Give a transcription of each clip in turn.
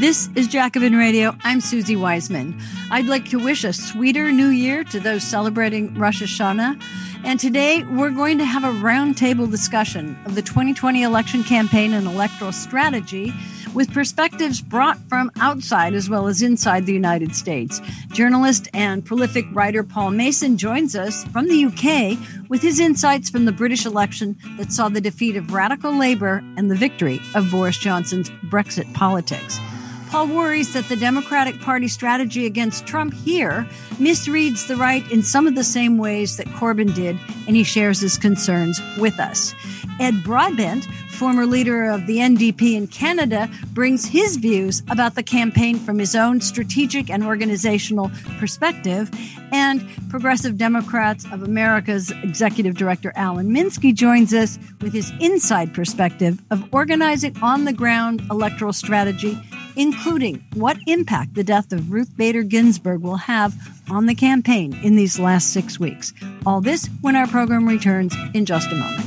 This is Jacobin Radio. I'm Susie Wiseman. I'd like to wish a sweeter new year to those celebrating Rosh Hashanah. And today we're going to have a roundtable discussion of the 2020 election campaign and electoral strategy with perspectives brought from outside as well as inside the United States. Journalist and prolific writer Paul Mason joins us from the UK with his insights from the British election that saw the defeat of radical Labour and the victory of Boris Johnson's Brexit politics. Paul worries that the Democratic Party strategy against Trump here misreads the right in some of the same ways that Corbyn did, and he shares his concerns with us. Ed Broadbent, former leader of the NDP in Canada, brings his views about the campaign from his own strategic and organizational perspective. And Progressive Democrats of America's Executive Director Alan Minsky joins us with his inside perspective of organizing on-the-ground electoral strategy, including what impact the death of Ruth Bader Ginsburg will have on the campaign in these last 6 weeks. All this when our program returns in just a moment.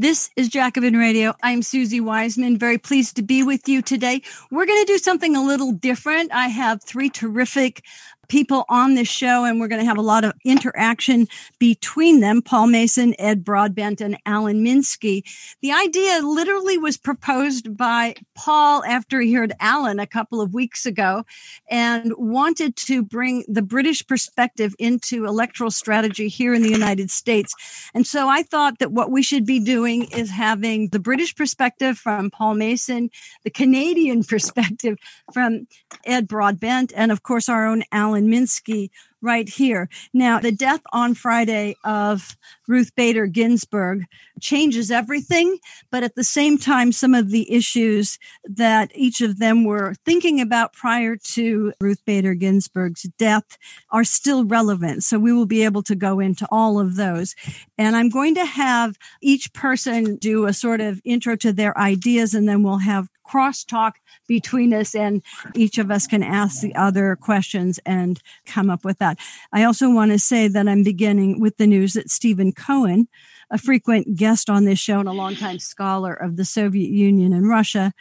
This is Jacobin Radio. I'm Susie Wiseman, very pleased to be with you today. We're going to do something a little different. I have three terrific people on this show, and we're going to have a lot of interaction between them, Paul Mason, Ed Broadbent, and Alan Minsky. The idea literally was proposed by Paul after he heard Alan a couple of weeks ago and wanted to bring the British perspective into electoral strategy here in the United States. And so I thought that what we should be doing is having the British perspective from Paul Mason, the Canadian perspective from Ed Broadbent, and of course our own Alan Minsky right here. Now, the death on Friday of Ruth Bader Ginsburg changes everything, but at the same time, some of the issues that each of them were thinking about prior to Ruth Bader Ginsburg's death are still relevant. So we will be able to go into all of those. And I'm going to have each person do a sort of intro to their ideas, and then we'll have crosstalk between us, and each of us can ask the other questions and come up with that. I also want to say that I'm beginning with the news that Stephen Cohen, a frequent guest on this show and a longtime scholar of the Soviet Union and Russia,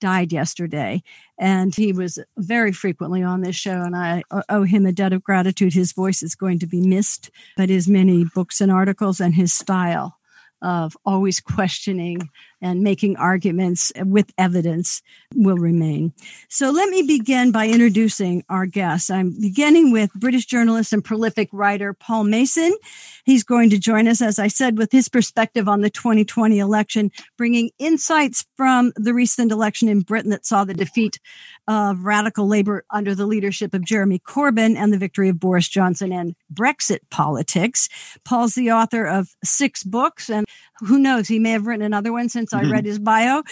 died yesterday. And he was very frequently on this show, and I owe him a debt of gratitude. His voice is going to be missed, but his many books and articles and his style of always questioning and making arguments with evidence will remain. So let me begin by introducing our guests. I'm beginning with British journalist and prolific writer Paul Mason. He's going to join us, as I said, with his perspective on the 2020 election, bringing insights from the recent election in Britain that saw the defeat of radical Labour under the leadership of Jeremy Corbyn and the victory of Boris Johnson and Brexit politics. Paul's the author of 6 books, and who knows, he may have written another one since I read his bio,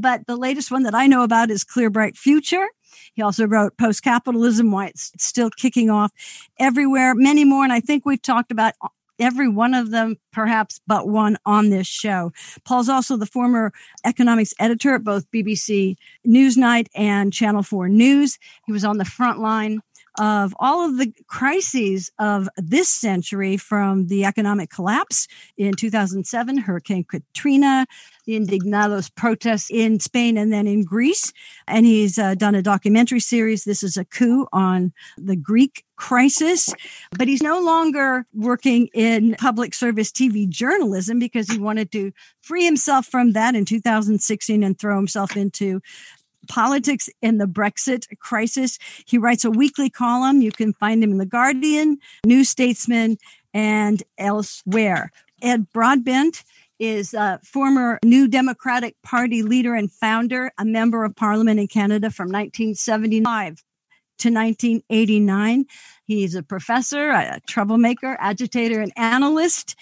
but the latest one that I know about is Clear Bright Future. He also wrote Post-Capitalism, Why It's Still Kicking Off Everywhere, many more, and I think we've talked about every one of them, perhaps but one, on this show. Paul's also the former economics editor at both BBC Newsnight and Channel 4 News. He was on the front line of all of the crises of this century, from the economic collapse in 2007, Hurricane Katrina, the Indignados protests in Spain and then in Greece. And he's done a documentary series, This Is a Coup, on the Greek crisis. But he's no longer working in public service TV journalism because he wanted to free himself from that in 2016 and throw himself into politics in the Brexit crisis. He writes a weekly column. You can find him in The Guardian, New Statesman, and elsewhere. Ed Broadbent is a former New Democratic Party leader and founder, a member of Parliament in Canada from 1975 to 1989. He's a professor, a troublemaker, agitator, and analyst.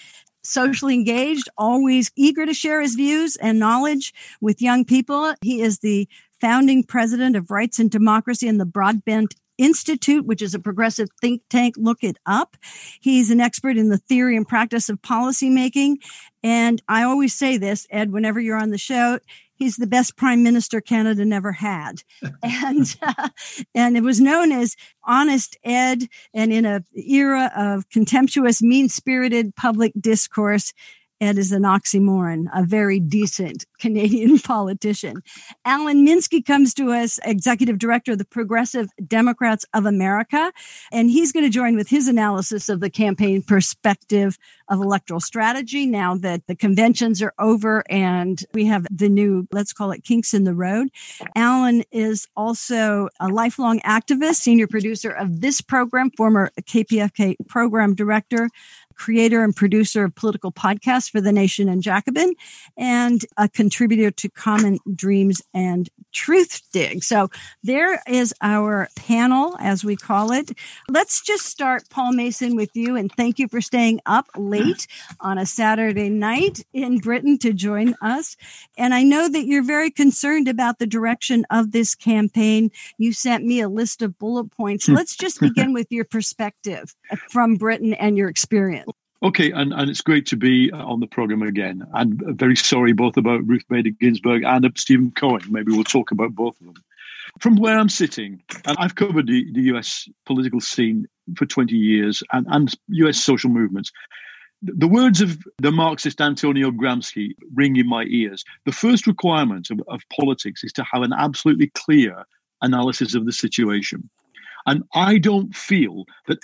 Socially engaged, always eager to share his views and knowledge with young people. He is the founding president of Rights and Democracy and the Broadbent Institute, which is a progressive think tank. Look it up. He's an expert in the theory and practice of policymaking. And I always say this, Ed, whenever you're on the show, he's the best prime minister Canada never had. And it was known as Honest Ed. And in an era of contemptuous, mean-spirited public discourse, Ed is an oxymoron, a very decent Canadian politician. Alan Minsky comes to us, executive director of the Progressive Democrats of America, and he's going to join with his analysis of the campaign perspective of electoral strategy now that the conventions are over and we have the new, let's call it, kinks in the road. Alan is also a lifelong activist, senior producer of this program, former KPFK program director, creator and producer of political podcasts for The Nation and Jacobin, and a contributor to Common Dreams and Truth Dig. So there is our panel, as we call it. Let's just start, Paul Mason, with you, and thank you for staying up late on a Saturday night in Britain to join us. And I know that you're very concerned about the direction of this campaign. You sent me a list of bullet points. Let's just begin with your perspective from Britain and your experience. Okay, and it's great to be on the program again. I'm very sorry both about Ruth Bader Ginsburg and Stephen Cohen. Maybe we'll talk about both of them. From where I'm sitting, and I've covered the US political scene for 20 years and US social movements, the words of the Marxist Antonio Gramsci ring in my ears. The first requirement of politics is to have an absolutely clear analysis of the situation. And I don't feel that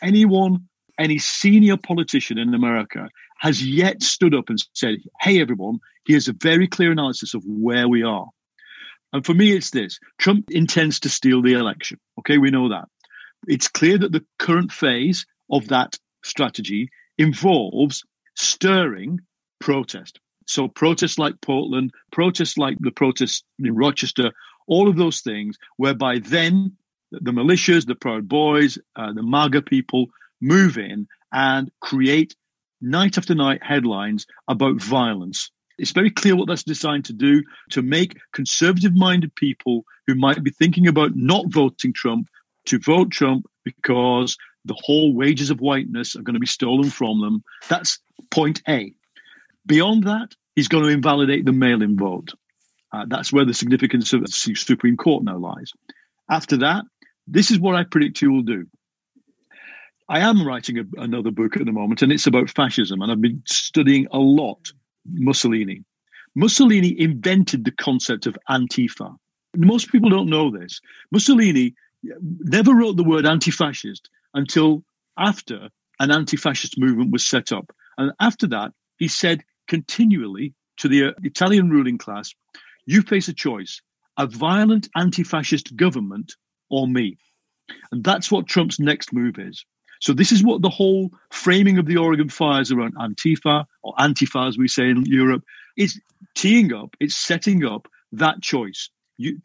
any senior politician in America has yet stood up and said, hey, everyone, here's a very clear analysis of where we are. And for me, it's this. Trump intends to steal the election. Okay, we know that. It's clear that the current phase of that strategy involves stirring protest. So protests like Portland, protests like the protests in Rochester, all of those things, whereby then the militias, the Proud Boys, the MAGA people move in and create night after night headlines about violence. It's very clear what that's designed to do, to make conservative-minded people who might be thinking about not voting Trump to vote Trump because the whole wages of whiteness are going to be stolen from them. That's point A. Beyond that, he's going to invalidate the mail-in vote. That's where the significance of the Supreme Court now lies. After that, this is what I predict he will do. I am writing another book at the moment, and it's about fascism, and I've been studying a lot Mussolini. Mussolini invented the concept of Antifa. Most people don't know this. Mussolini never wrote the word anti-fascist until after an anti-fascist movement was set up. And after that, he said continually to the Italian ruling class, you face a choice, a violent anti-fascist government or me. And that's what Trump's next move is. So this is what the whole framing of the Oregon fires around Antifa, or Antifa as we say in Europe, is teeing up, it's setting up that choice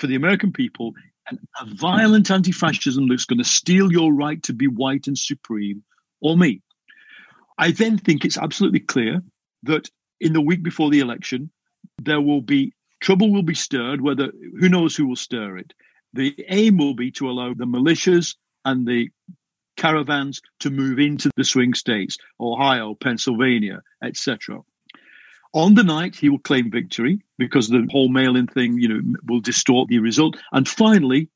for the American people. And a violent anti-fascism that's going to steal your right to be white and supreme, or me. I then think it's absolutely clear that in the week before the election, trouble will be stirred, who knows who will stir it. The aim will be to allow the militias and the caravans to move into the swing states, Ohio, Pennsylvania, etc. On the night, he will claim victory because the whole mail-in thing, will distort the result. And finally,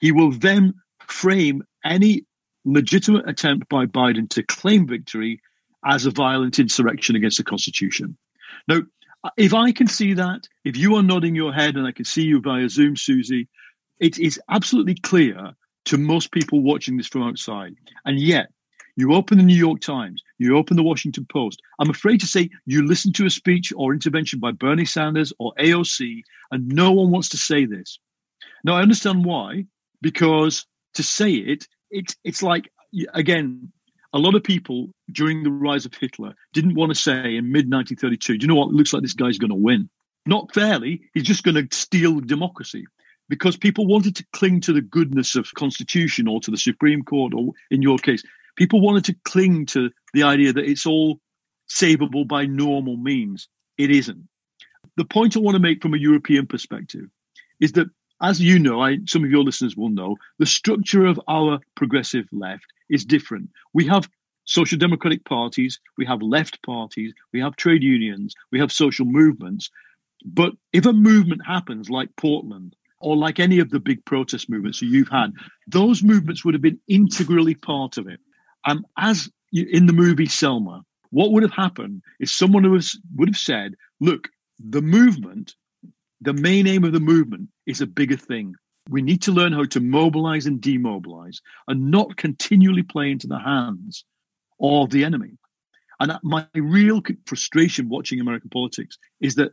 he will then frame any legitimate attempt by Biden to claim victory as a violent insurrection against the Constitution. Now, if I can see that, if you are nodding your head, and I can see you via Zoom, Susie, it is absolutely clear to most people watching this from outside. And yet, you open the New York Times, you open the Washington Post. I'm afraid to say you listen to a speech or intervention by Bernie Sanders or AOC, and no one wants to say this. Now, I understand why, because to say it's like, again, a lot of people during the rise of Hitler didn't want to say in mid-1932, do you know what, it looks like this guy's going to win. Not fairly, he's just going to steal democracy. Because people wanted to cling to the goodness of Constitution or to the Supreme Court, or in your case, people wanted to cling to the idea that it's all savable by normal means. It isn't. The point I want to make from a European perspective is that as you know, some of your listeners will know, the structure of our progressive left is different. We have social democratic parties, we have left parties, we have trade unions, we have social movements. But if a movement happens like Portland or like any of the big protest movements that you've had, those movements would have been integrally part of it. As in the movie Selma, what would have happened is someone would have said, look, the movement, the main aim of the movement is a bigger thing. We need to learn how to mobilize and demobilize and not continually play into the hands of the enemy. And my real frustration watching American politics is that,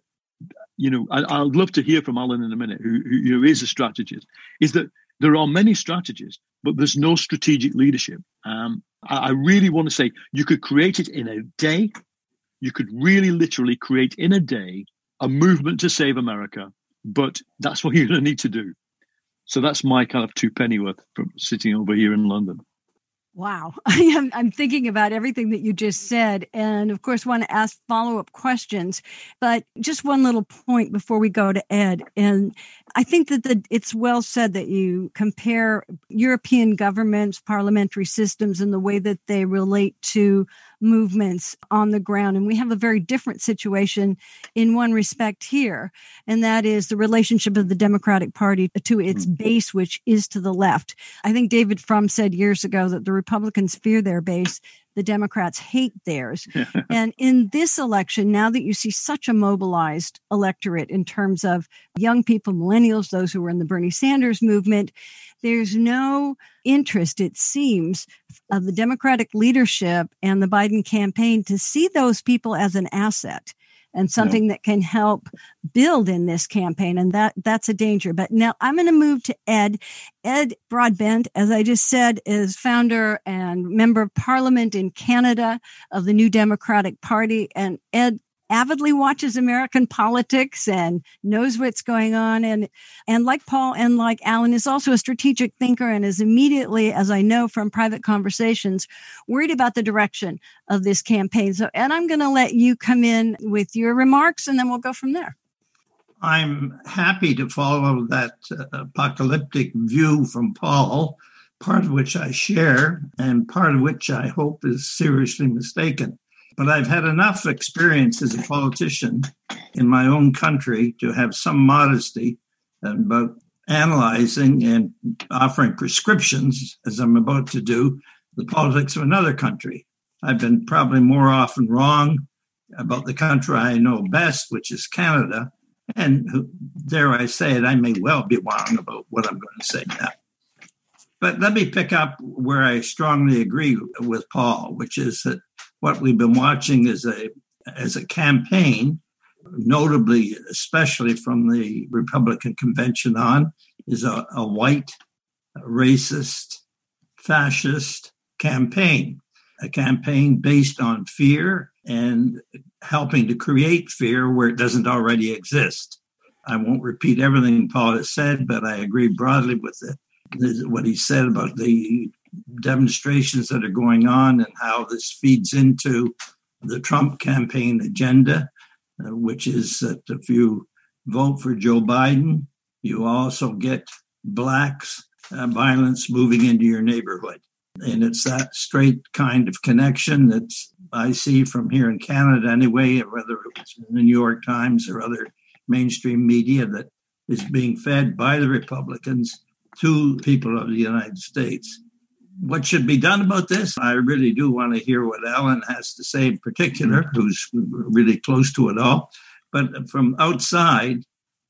you know, I'd love to hear from Alan in a minute, who is a strategist, is that there are many strategies, but there's no strategic leadership. I really want to say you could create it in a day. You could really literally create in a day a movement to save America, but that's what you're going to need to do. So that's my kind of two pennyworth from sitting over here in London. Wow. I'm thinking about everything that you just said. And of course, want to ask follow-up questions. But just one little point before we go to Ed. And I think that it's well said that you compare European governments, parliamentary systems, and the way that they relate to movements on the ground. And we have a very different situation in one respect here. And that is the relationship of the Democratic Party to its base, which is to the left. I think David Frum said years ago that the Republicans fear their base. The Democrats hate theirs. And in this election, now that you see such a mobilized electorate in terms of young people, millennials, those who were in the Bernie Sanders movement, there's no interest, it seems, of the Democratic leadership and the Biden campaign to see those people as an asset and something that can help build in this campaign. And that's a danger. But now I'm going to move to Ed. Ed Broadbent, as I just said, is founder and member of parliament in Canada of the New Democratic Party. And Ed avidly watches American politics and knows what's going on. And like Paul and like Alan, is also a strategic thinker and is immediately, as I know from private conversations, worried about the direction of this campaign. So, Ed, I'm going to let you come in with your remarks and then we'll go from there. I'm happy to follow that apocalyptic view from Paul, part of which I share and part of which I hope is seriously mistaken. But I've had enough experience as a politician in my own country to have some modesty about analyzing and offering prescriptions, as I'm about to do, the politics of another country. I've been probably more often wrong about the country I know best, which is Canada. And dare I say it, I may well be wrong about what I'm going to say now. But let me pick up where I strongly agree with Paul, which is that what we've been watching is a campaign, notably, especially from the Republican convention on, is a white, racist, fascist campaign, a campaign based on fear and helping to create fear where it doesn't already exist. I won't repeat everything Paul has said, but I agree broadly with what he said about the demonstrations that are going on and how this feeds into the Trump campaign agenda, which is that if you vote for Joe Biden, you also get blacks violence moving into your neighborhood. And it's that straight kind of connection that I see from here in Canada anyway, whether it was in the New York Times or other mainstream media, that is being fed by the Republicans to people of the United States. What should be done about this? I really do want to hear what Alan has to say in particular, who's really close to it all. But from outside,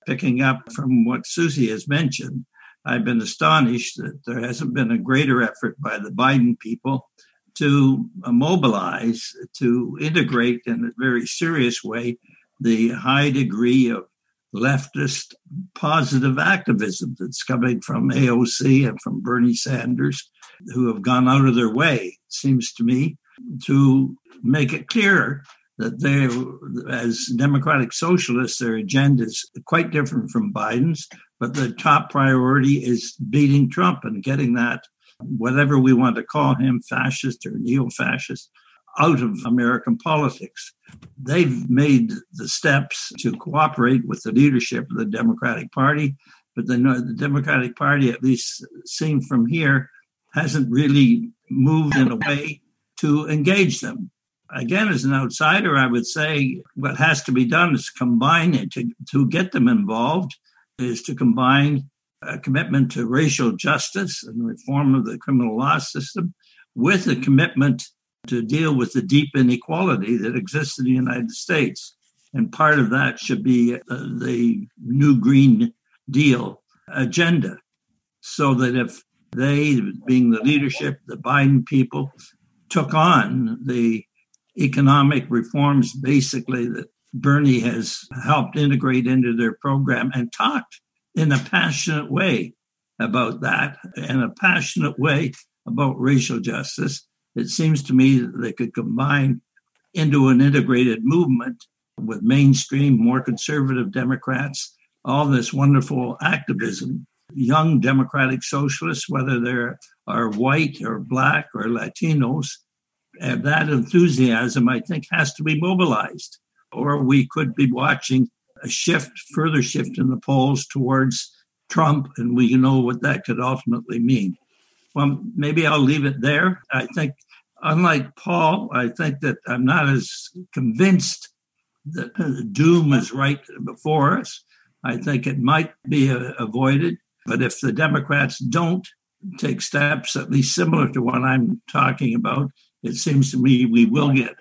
picking up from what Susie has mentioned, I've been astonished that there hasn't been a greater effort by the Biden people to mobilize, to integrate in a very serious way the high degree of leftist positive activism that's coming from AOC and from Bernie Sanders, who have gone out of their way, it seems to me, to make it clear that they, as democratic socialists, their agenda is quite different from Biden's, but the top priority is beating Trump and getting that, whatever we want to call him, fascist or neo-fascist, out of American politics. They've made the steps to cooperate with the leadership of the Democratic Party, but the Democratic Party, at least seen from here, hasn't really moved in a way to engage them. Again, as an outsider, I would say what has to be done is combine it to get them involved, is to combine a commitment to racial justice and reform of the criminal law system with a commitment to deal with the deep inequality that exists in the United States. And part of that should be the new Green Deal agenda, so that if they, being the leadership, the Biden people, took on the economic reforms basically that Bernie has helped integrate into their program and talked in a passionate way about that, in a passionate way about racial justice, it seems to me that they could combine into an integrated movement with mainstream, more conservative Democrats, all this wonderful activism, young democratic socialists, whether they are white or black or Latinos, and that enthusiasm, I think, has to be mobilized. Or we could be watching a shift, further shift in the polls towards Trump, and we know what that could ultimately mean. Well, maybe I'll leave it there. I think, unlike Paul, I think that I'm not as convinced that doom is right before us. I think it might be avoided, but if the Democrats don't take steps, at least similar to what I'm talking about, it seems to me we will get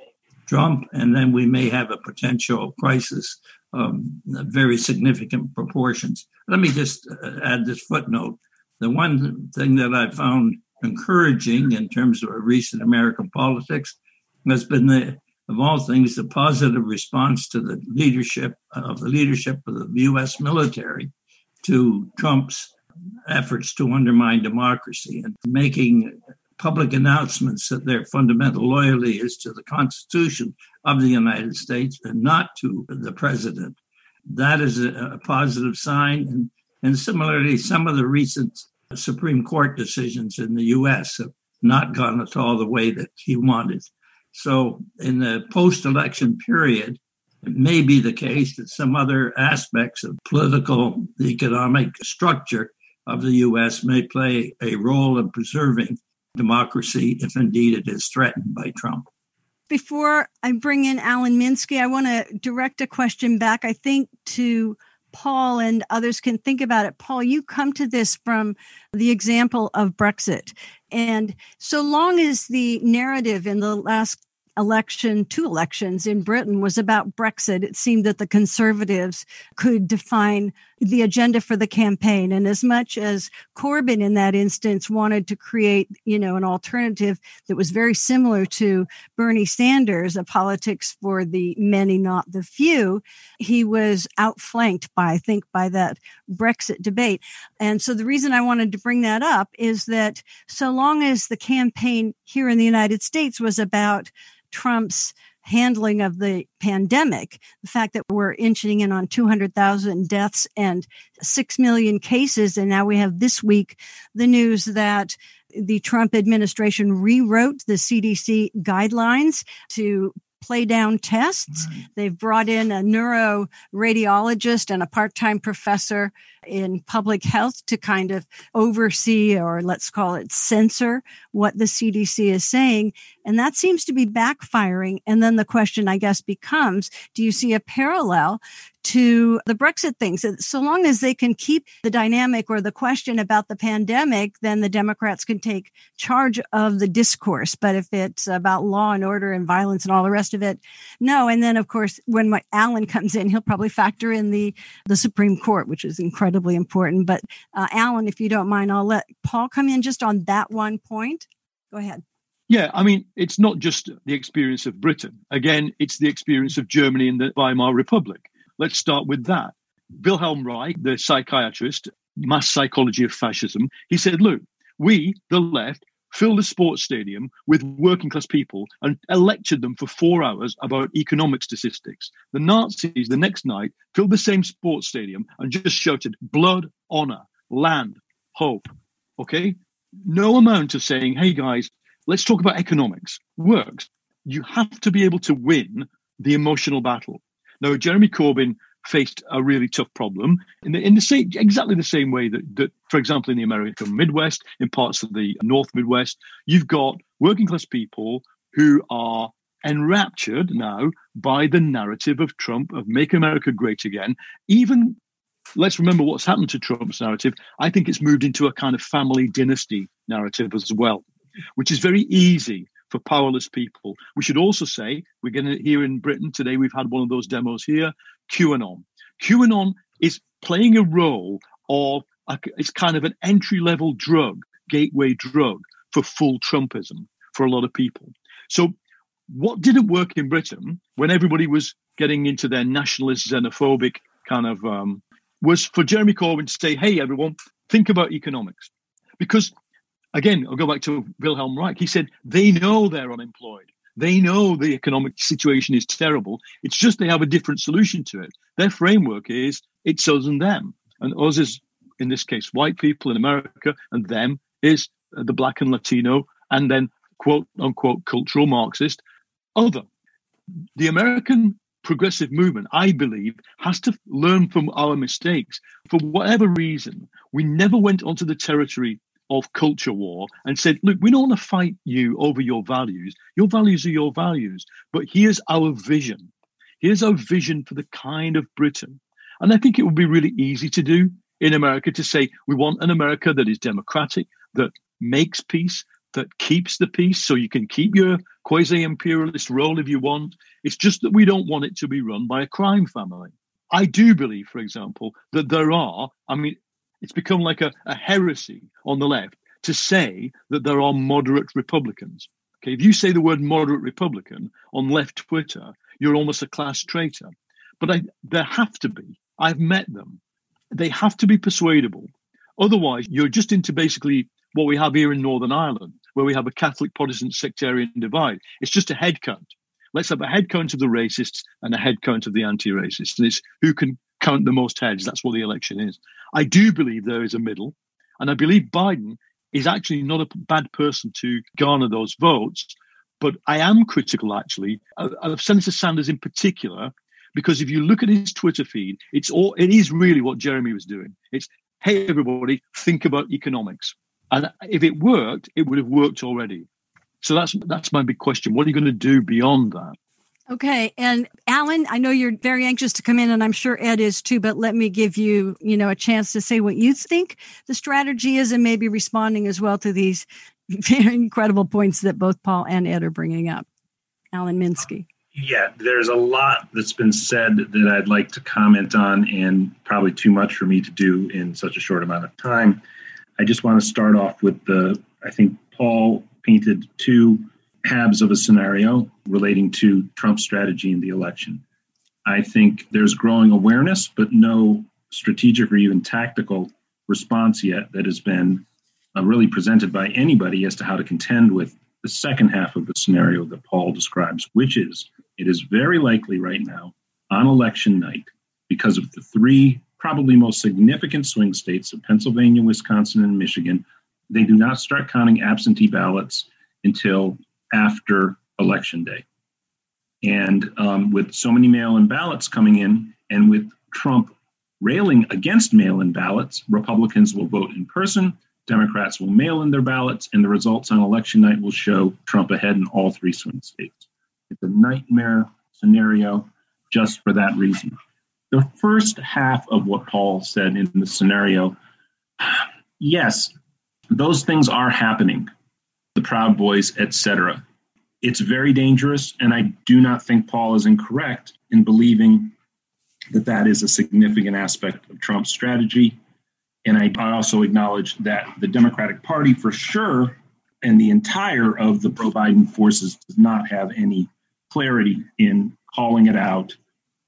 Trump, and then we may have a potential crisis of very significant proportions. Let me just add this footnote. The one thing that I found encouraging in terms of recent American politics has been, of all things, the positive response to the leadership of the U.S. military to Trump's efforts to undermine democracy and making public announcements that their fundamental loyalty is to the Constitution of the United States and not to the president. That is a positive sign. And similarly, some of the recent Supreme Court decisions in the U.S. have not gone at all the way that he wanted. So in the post-election period, it may be the case that some other aspects of political, economic structure of the U.S. may play a role in preserving democracy, if indeed it is threatened by Trump. Before I bring in Alan Minsky, I want to direct a question back, I think, to Paul, and others can think about it. Paul, you come to this from the example of Brexit. And so long as the narrative in the last election, two elections in Britain, was about Brexit, it seemed that the Conservatives could define the agenda for the campaign. And as much as Corbyn in that instance wanted to create, an alternative that was very similar to Bernie Sanders, a politics for the many, not the few, he was outflanked by that Brexit debate. And so the reason I wanted to bring that up is that so long as the campaign here in the United States was about Trump's handling of the pandemic, the fact that we're inching in on 200,000 deaths and 6 million cases, and now we have this week the news that the Trump administration rewrote the CDC guidelines to play down tests. Right. They've brought in a neuroradiologist and a part-time professor in public health to kind of oversee, or let's call it censor, what the CDC is saying. And that seems to be backfiring. And then the question, I guess, becomes, do you see a parallel to the Brexit thing? So long as they can keep the dynamic or the question about the pandemic, then the Democrats can take charge of the discourse. But if it's about law and order and violence and all the rest of it, no. And then, of course, when Alan comes in, he'll probably factor in the Supreme Court, which is incredibly important. But Alan, if you don't mind, I'll let Paul come in just on that one point. Go ahead. Yeah, I mean, it's not just the experience of Britain. Again, it's the experience of Germany and the Weimar Republic. Let's start with that. Wilhelm Reich, the psychiatrist, mass psychology of fascism, he said, look, we, the left, filled a sports stadium with working class people and lectured them for 4 hours about economic statistics. The Nazis, the next night, filled the same sports stadium and just shouted blood, honor, land, hope. Okay? No amount of saying, hey, guys, let's talk about economics. Works. You have to be able to win the emotional battle. Now, Jeremy Corbyn faced a really tough problem in exactly the same way that, for example, in the American Midwest, in parts of the North Midwest, you've got working class people who are enraptured now by the narrative of Trump, of Make America Great Again. Even, let's remember what's happened to Trump's narrative. I think it's moved into a kind of family dynasty narrative as well, which is very easy for powerless people. We should also say, we're going to hear in Britain today, we've had one of those demos here, QAnon. QAnon is playing a role of, it's kind of an entry-level drug, gateway drug for full Trumpism for a lot of people. So what didn't work in Britain when everybody was getting into their nationalist, xenophobic kind of, was for Jeremy Corbyn to say, hey, everyone, think about economics. Because again, I'll go back to Wilhelm Reich. He said, they know they're unemployed. They know the economic situation is terrible. It's just they have a different solution to it. Their framework is, it's us and them. And us is, in this case, white people in America, and them is the black and Latino, and then, quote, unquote, cultural Marxist, other. The American progressive movement, I believe, has to learn from our mistakes. For whatever reason, we never went onto the territory of culture war and said, look, we don't want to fight you over your values. Your values are your values. But here's our vision. Here's our vision for the kind of Britain. And I think it would be really easy to do in America to say, we want an America that is democratic, that makes peace, that keeps the peace, so you can keep your quasi-imperialist role if you want. It's just that we don't want it to be run by a crime family. I do believe, for example, that there are, it's become like a heresy on the left to say that there are moderate Republicans. Okay, if you say the word moderate Republican on left Twitter, you're almost a class traitor. But there have to be. I've met them. They have to be persuadable. Otherwise, you're just into basically what we have here in Northern Ireland, where we have a Catholic Protestant sectarian divide. It's just a head count. Let's have a head count of the racists and a head count of the anti-racists. And it's who can count the most heads. That's what the election is. I do believe there is a middle, and I believe Biden is actually not a bad person to garner those votes, but I am critical, actually, of Senator Sanders in particular, because if you look at his Twitter feed, it is really what Jeremy was doing. It's, hey, everybody, think about economics. And if it worked, it would have worked already. So that's my big question. What are you going to do beyond that? Okay. And Alan, I know you're very anxious to come in, and I'm sure Ed is too, but let me give you, a chance to say what you think the strategy is and maybe responding as well to these very incredible points that both Paul and Ed are bringing up. Alan Minsky. Yeah, there's a lot that's been said that I'd like to comment on, and probably too much for me to do in such a short amount of time. I just want to start off with I think Paul painted two halves of a scenario relating to Trump's strategy in the election. I think there's growing awareness, but no strategic or even tactical response yet that has been really presented by anybody as to how to contend with the second half of the scenario that Paul describes, which is it is very likely right now on election night, because of the three probably most significant swing states of Pennsylvania, Wisconsin, and Michigan, they do not start counting absentee ballots until after Election Day. And with so many mail-in ballots coming in, and with Trump railing against mail-in ballots, Republicans will vote in person, Democrats will mail in their ballots, and the results on election night will show Trump ahead in all three swing states. It's a nightmare scenario just for that reason. The first half of what Paul said in the scenario, yes, those things are happening, the Proud Boys, etc. It's very dangerous, and I do not think Paul is incorrect in believing that that is a significant aspect of Trump's strategy. And I also acknowledge that the Democratic Party, for sure, and the entire of the pro-Biden forces does not have any clarity in calling it out,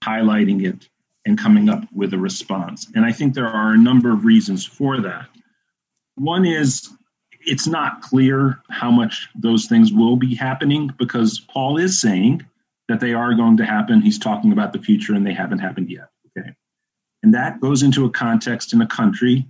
highlighting it, and coming up with a response. And I think there are a number of reasons for that. One is it's not clear how much those things will be happening, because Paul is saying that they are going to happen. He's talking about the future, and they haven't happened yet. Okay, and that goes into a context in a country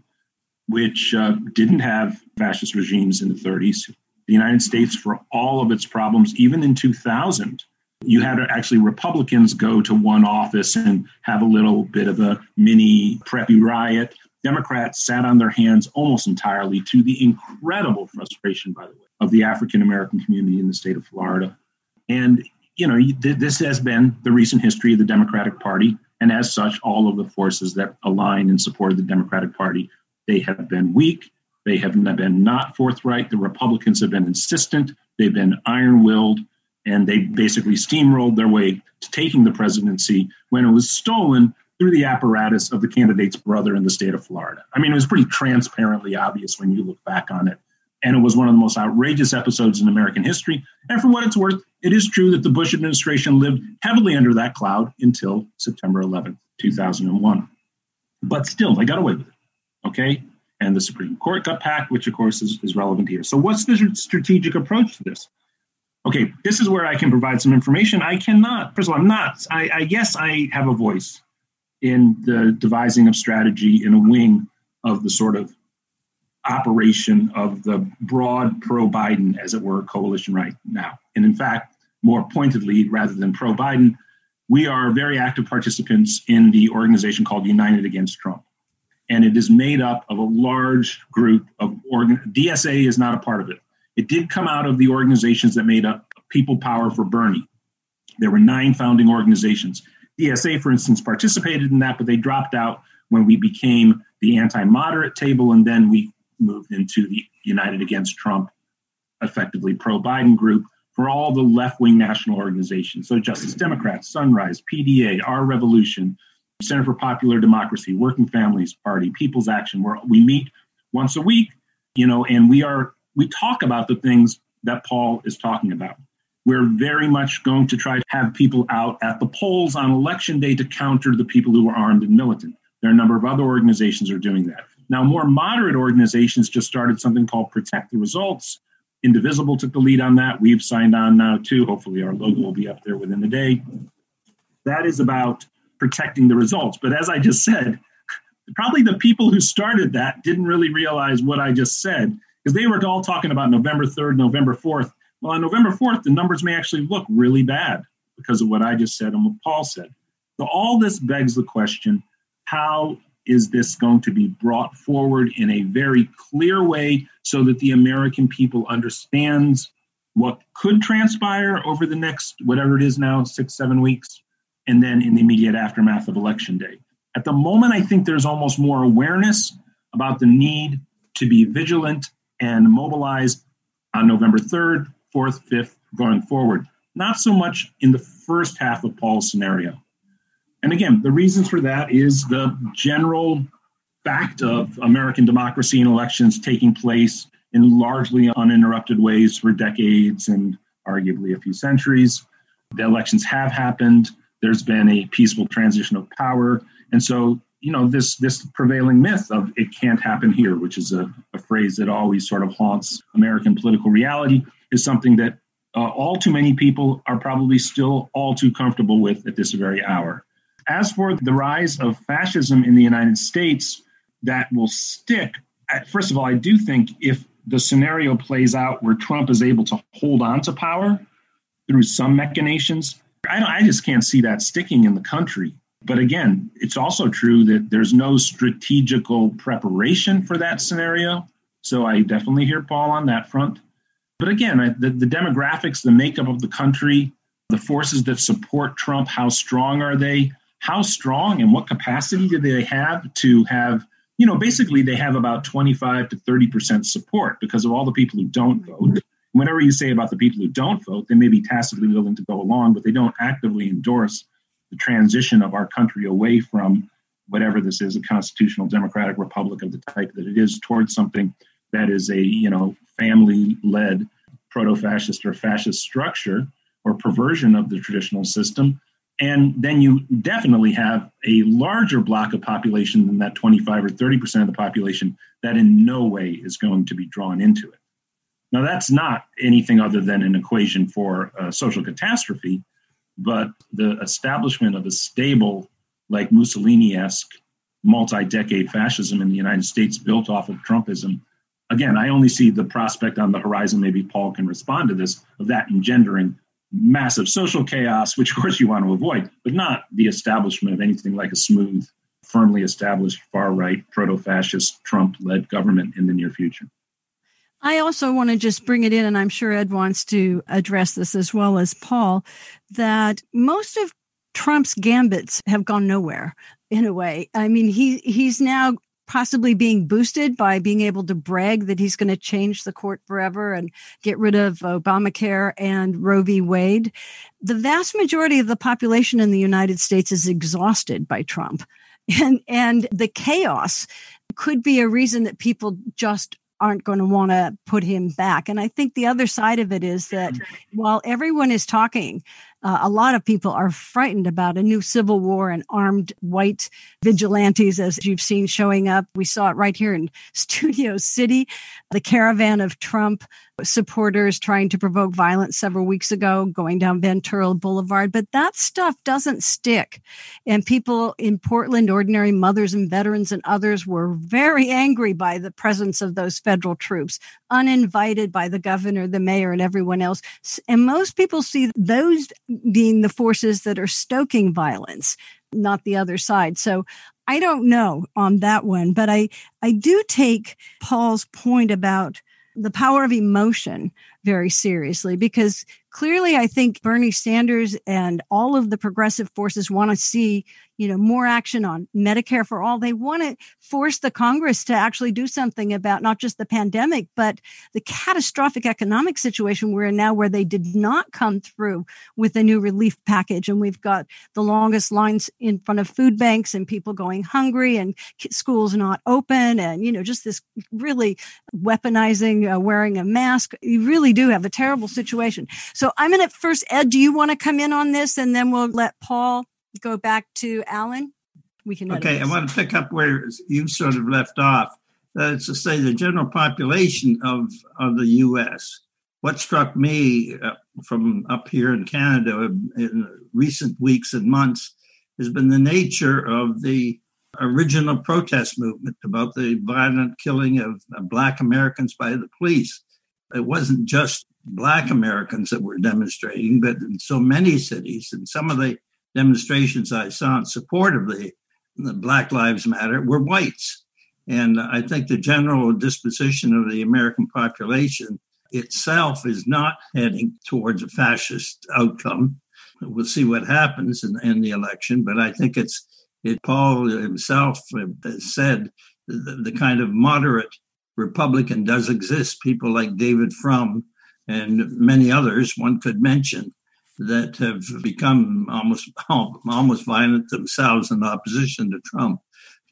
which didn't have fascist regimes in the 30s. The United States, for all of its problems, even in 2000, You had actually Republicans go to one office and have a little bit of a mini preppy riot. Democrats sat on their hands almost entirely, to the incredible frustration, by the way, of the African-American community in the state of Florida. And, you know, this has been the recent history of the Democratic Party. And as such, all of the forces that align in support of the Democratic Party, they have been weak. They have been not forthright. The Republicans have been insistent. They've been iron-willed. And they basically steamrolled their way to taking the presidency when it was stolen through the apparatus of the candidate's brother in the state of Florida. I mean, it was pretty transparently obvious when you look back on it. And it was one of the most outrageous episodes in American history. And for what it's worth, it is true that the Bush administration lived heavily under that cloud until September 11, 2001. But still, they got away with it, okay? And the Supreme Court got packed, which, of course, is relevant here. So what's the strategic approach to this? Okay, this is where I can provide some information. I cannot. First of all, I'm not. Yes, I have a voice in the devising of strategy in a wing of the sort of operation of the broad pro-Biden, as it were, coalition right now. And in fact, more pointedly, rather than pro-Biden, we are very active participants in the organization called United Against Trump. And it is made up of a large group of DSA is not a part of it. It did come out of the organizations that made up People Power for Bernie. There were 9 founding organizations. DSA, for instance, participated in that, but they dropped out when we became the anti-moderate table, and then we moved into the United Against Trump, effectively pro-Biden group for all the left-wing national organizations. So Justice Democrats, Sunrise, PDA, Our Revolution, Center for Popular Democracy, Working Families Party, People's Action, where we meet once a week, you know, and we talk about the things that Paul is talking about. We're very much going to try to have people out at the polls on election day to counter the people who are armed and militant. There are a number of other organizations are doing that. Now, more moderate organizations just started something called Protect the Results. Indivisible took the lead on that. We've signed on now, too. Hopefully our logo will be up there within the day. That is about protecting the results. But as I just said, probably the people who started that didn't really realize what I just said, because they were all talking about November 3rd, November 4th. Well, on November 4th, the numbers may actually look really bad because of what I just said and what Paul said. So all this begs the question, how is this going to be brought forward in a very clear way so that the American people understands what could transpire over the next, whatever it is now, 6-7 weeks, and then in the immediate aftermath of Election Day? At the moment, I think there's almost more awareness about the need to be vigilant and mobilized on November 3rd, 4th, 5th, going forward. Not so much in the first half of Paul's scenario. And again, the reasons for that is the general fact of American democracy and elections taking place in largely uninterrupted ways for decades and arguably a few centuries. The elections have happened. There's been a peaceful transition of power. And so, you know, this prevailing myth of it can't happen here, which is a phrase that always sort of haunts American political reality, is something that all too many people are probably still all too comfortable with at this very hour. As for the rise of fascism in the United States, that will stick. First of all, I do think if the scenario plays out where Trump is able to hold on to power through some machinations, I just can't see that sticking in the country. But again, it's also true that there's no strategical preparation for that scenario. So I definitely hear Paul on that front. But again, the demographics, the makeup of the country, the forces that support Trump, how strong are they? How strong and what capacity do they have to have, you know, basically they have about 25 to 30% support because of all the people who don't vote. Whenever you say about the people who don't vote, they may be tacitly willing to go along, but they don't actively endorse the transition of our country away from whatever this is, a constitutional democratic republic of the type that it is, towards something that is a, you know, family-led proto-fascist or fascist structure or perversion of the traditional system. And then you definitely have a larger block of population than that 25 or 30% of the population that in no way is going to be drawn into it. Now, that's not anything other than an equation for social catastrophe, but the establishment of a stable, like Mussolini-esque, multi-decade fascism in the United States built off of Trumpism. Again, I only see the prospect on the horizon, maybe Paul can respond to this, of that engendering massive social chaos, which of course you want to avoid, but not the establishment of anything like a smooth, firmly established far-right, proto-fascist, Trump-led government in the near future. I also want to just bring it in, and I'm sure Ed wants to address this as well as Paul, that most of Trump's gambits have gone nowhere in a way. I mean, he's now possibly being boosted by being able to brag that he's going to change the court forever and get rid of Obamacare and Roe v. Wade. The vast majority of the population in the United States is exhausted by Trump. And the chaos could be a reason that people just aren't going to want to put him back. And I think the other side of it is that while everyone is talking, a lot of people are frightened about a new civil war and armed white vigilantes, as you've seen, showing up. We saw it right here in Studio City, the caravan of Trump supporters trying to provoke violence several weeks ago, going down Ventura Boulevard. But that stuff doesn't stick. And people in Portland, ordinary mothers and veterans and others, were very angry by the presence of those federal troops, uninvited by the governor, the mayor, and everyone else. And most people see those being the forces that are stoking violence, not the other side. So I don't know on that one, but I do take Paul's point about the power of emotion very seriously, because clearly I think Bernie Sanders and all of the progressive forces want to see, more action on Medicare for all. They want to force the Congress to actually do something about not just the pandemic, but the catastrophic economic situation we're in now, where they did not come through with a new relief package. And we've got the longest lines in front of food banks and people going hungry and schools not open and, just this really weaponizing, wearing a mask. You really do have a terrible situation. So I'm going to first, Ed, do you want to come in on this? And then we'll let Paul go back to Alan. We can. Okay, I want to pick up where you sort of left off. That's to say the general population of the U.S. What struck me from up here in Canada in recent weeks and months has been the nature of the original protest movement about the violent killing of Black Americans by the police. It wasn't just Black Americans that were demonstrating, but in so many cities, and some of the demonstrations I saw in support of the Black Lives Matter were whites. And I think the general disposition of the American population itself is not heading towards a fascist outcome. We'll see what happens in the election, but I think Paul himself said the kind of moderate Republican does exist. People like David Frum and many others one could mention that have become almost violent themselves in opposition to Trump.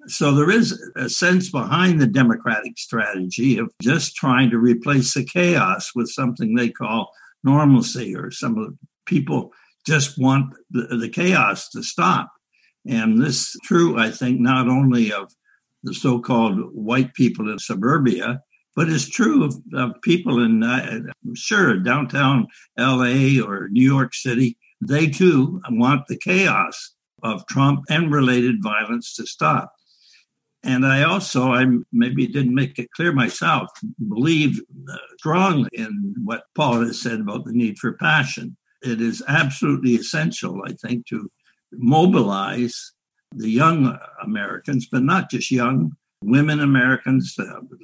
So there is a sense behind the Democratic strategy of just trying to replace the chaos with something they call normalcy, or some of the people just want the chaos to stop. And this is true, I think, not only of the so-called white people in suburbia, but it's true of people in, I'm sure, downtown L.A. or New York City. They, too, want the chaos of Trump and related violence to stop. And I maybe didn't make it clear myself, believe strongly in what Paul has said about the need for passion. It is absolutely essential, I think, to mobilize the young Americans, but not just young, women Americans,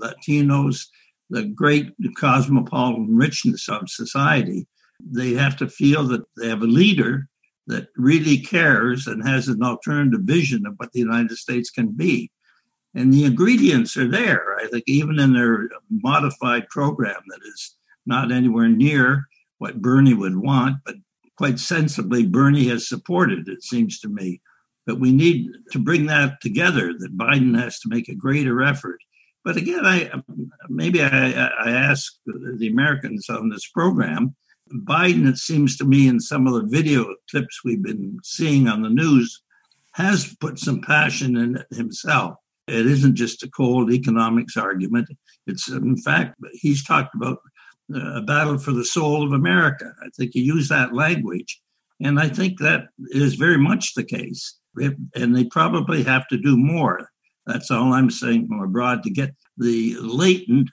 Latinos, the great cosmopolitan richness of society. They have to feel that they have a leader that really cares and has an alternative vision of what the United States can be. And the ingredients are there, I think, even in their modified program that is not anywhere near what Bernie would want, but quite sensibly Bernie has supported, it seems to me. But we need to bring that together, that Biden has to make a greater effort. But again, I ask the Americans on this program, Biden, it seems to me in some of the video clips we've been seeing on the news, has put some passion in it himself. It isn't just a cold economics argument. It's, in fact, he's talked about a battle for the soul of America. I think he used that language. And I think that is very much the case. And they probably have to do more. That's all I'm saying from abroad, to get the latent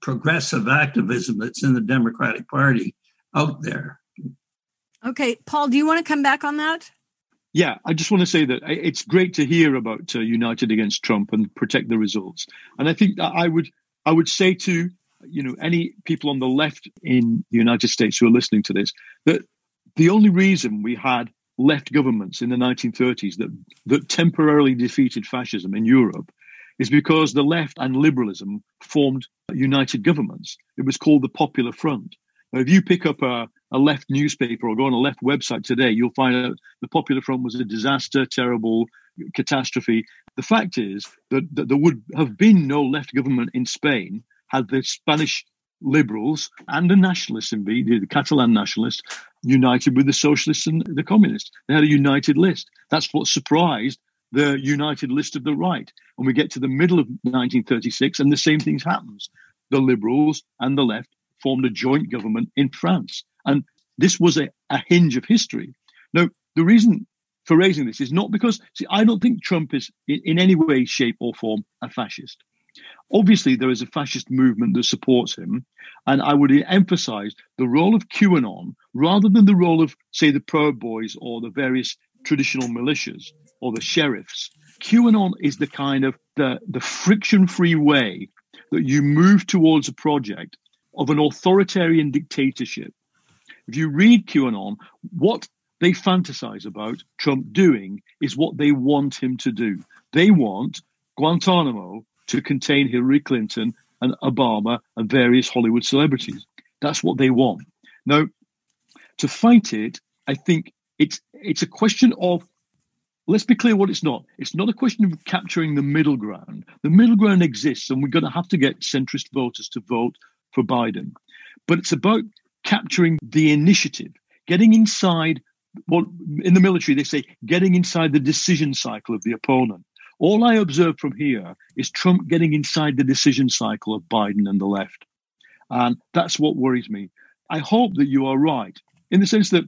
progressive activism that's in the Democratic Party out there. Okay. Paul, do you want to come back on that? Yeah, I just want to say that it's great to hear about United Against Trump and Protect the Results. And I think that I would say to, you know, any people on the left in the United States who are listening to this, that the only reason we had left governments in the 1930s that temporarily defeated fascism in Europe is because the left and liberalism formed united governments. It was called the Popular Front. Now, if you pick up a left newspaper or go on a left website today, you'll find out the Popular Front was a disaster, terrible catastrophe. The fact is that there would have been no left government in Spain had the Spanish liberals and the nationalists, indeed, the Catalan nationalists, united with the socialists and the communists. They had a united list. That's what surprised the united list of the right. And we get to the middle of 1936 and the same thing happens. The liberals and the left formed a joint government in France. And this was a hinge of history. Now, the reason for raising this is not because, see, I don't think Trump is in any way, shape or form a fascist. Obviously, there is a fascist movement that supports him. And I would emphasize the role of QAnon rather than the role of, say, the Proud Boys or the various traditional militias or the sheriffs. QAnon is the kind of the friction-free way that you move towards a project of an authoritarian dictatorship. If you read QAnon, what they fantasize about Trump doing is what they want him to do. They want Guantanamo to contain Hillary Clinton and Obama and various Hollywood celebrities. That's what they want. Now, to fight it, I think it's a question of, let's be clear what it's not. It's not a question of capturing the middle ground. The middle ground exists, and we're going to have to get centrist voters to vote for Biden. But it's about capturing the initiative, getting inside, well, in the military, they say, getting inside the decision cycle of the opponent. All I observe from here is Trump getting inside the decision cycle of Biden and the left. And that's what worries me. I hope that you are right, in the sense that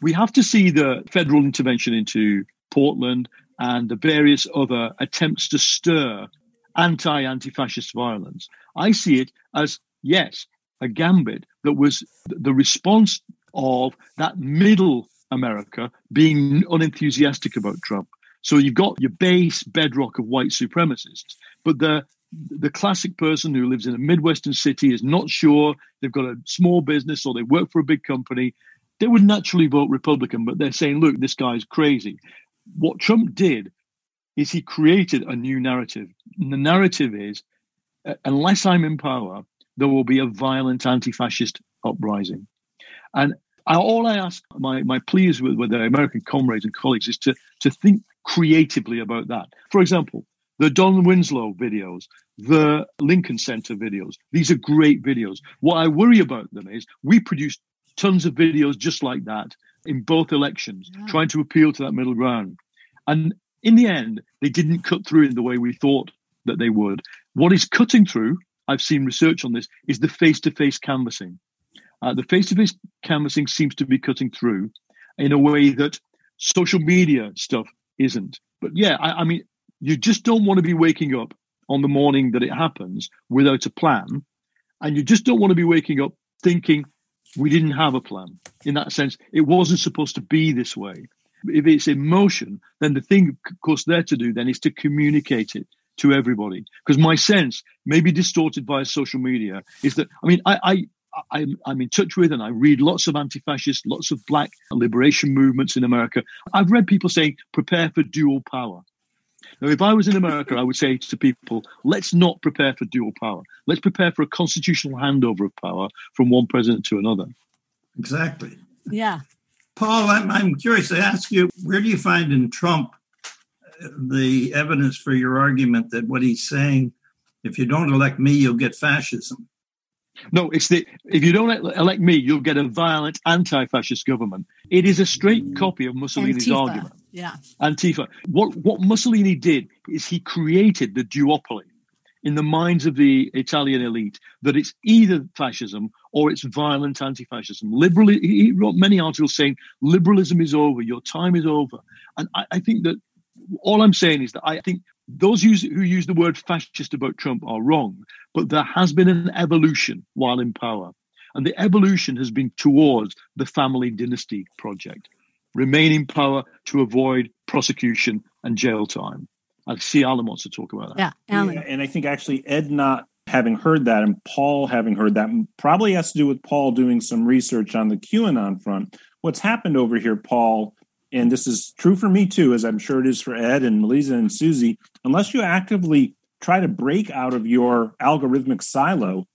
we have to see the federal intervention into Portland and the various other attempts to stir anti-fascist violence. I see it as, yes, a gambit that was the response of that middle America being unenthusiastic about Trump. So you've got your base bedrock of white supremacists, but the classic person who lives in a Midwestern city is not sure, they've got a small business or they work for a big company, they would naturally vote Republican, but they're saying, look, this guy's crazy. What Trump did is he created a new narrative. And the narrative is, unless I'm in power, there will be a violent anti-fascist uprising. And all I ask, my pleas with the American comrades and colleagues, is to think creatively about that. For example, the Don Winslow videos, the Lincoln Center videos, these are great videos. What I worry about them is we produce tons of videos just like that in both elections, trying to appeal to that middle ground. And in the end, they didn't cut through in the way we thought that they would. What is cutting through, I've seen research on this, is the face-to-face canvassing. The face-to-face canvassing seems to be cutting through in a way that social media stuff isn't. But yeah, I mean, you just don't want to be waking up on the morning that it happens without a plan. And you just don't want to be waking up thinking we didn't have a plan. In that sense, it wasn't supposed to be this way. If it's emotion, then the thing, of course, there to do then is to communicate it to everybody. Because my sense, maybe distorted by social media, is that, I mean, I'm in touch with and I read lots of anti-fascist, lots of black liberation movements in America. I've read people saying, prepare for dual power. Now, if I was in America, I would say to people, let's not prepare for dual power. Let's prepare for a constitutional handover of power from one president to another. Exactly. Yeah. Paul, I'm curious to ask you, where do you find in Trump the evidence for your argument that what he's saying, if you don't elect me, you'll get fascism? No, it's if you don't elect me, you'll get a violent anti-fascist government. It is a straight copy of Mussolini's Antifa argument. Yeah, Antifa. What Mussolini did is he created the duopoly in the minds of the Italian elite that it's either fascism or it's violent anti-fascism. He wrote many articles saying liberalism is over, your time is over. And I think that all I'm saying is that I think those who use the word fascist about Trump are wrong, but there has been an evolution while in power. And the evolution has been towards the family dynasty project. Remain in power to avoid prosecution and jail time. I see Alan wants to talk about that. Yeah, Alan. Yeah, and I think actually Ed not having heard that and Paul having heard that probably has to do with Paul doing some research on the QAnon front. What's happened over here, Paul, and this is true for me too, as I'm sure it is for Ed and Melissa and Susie, unless you actively try to break out of your algorithmic silo,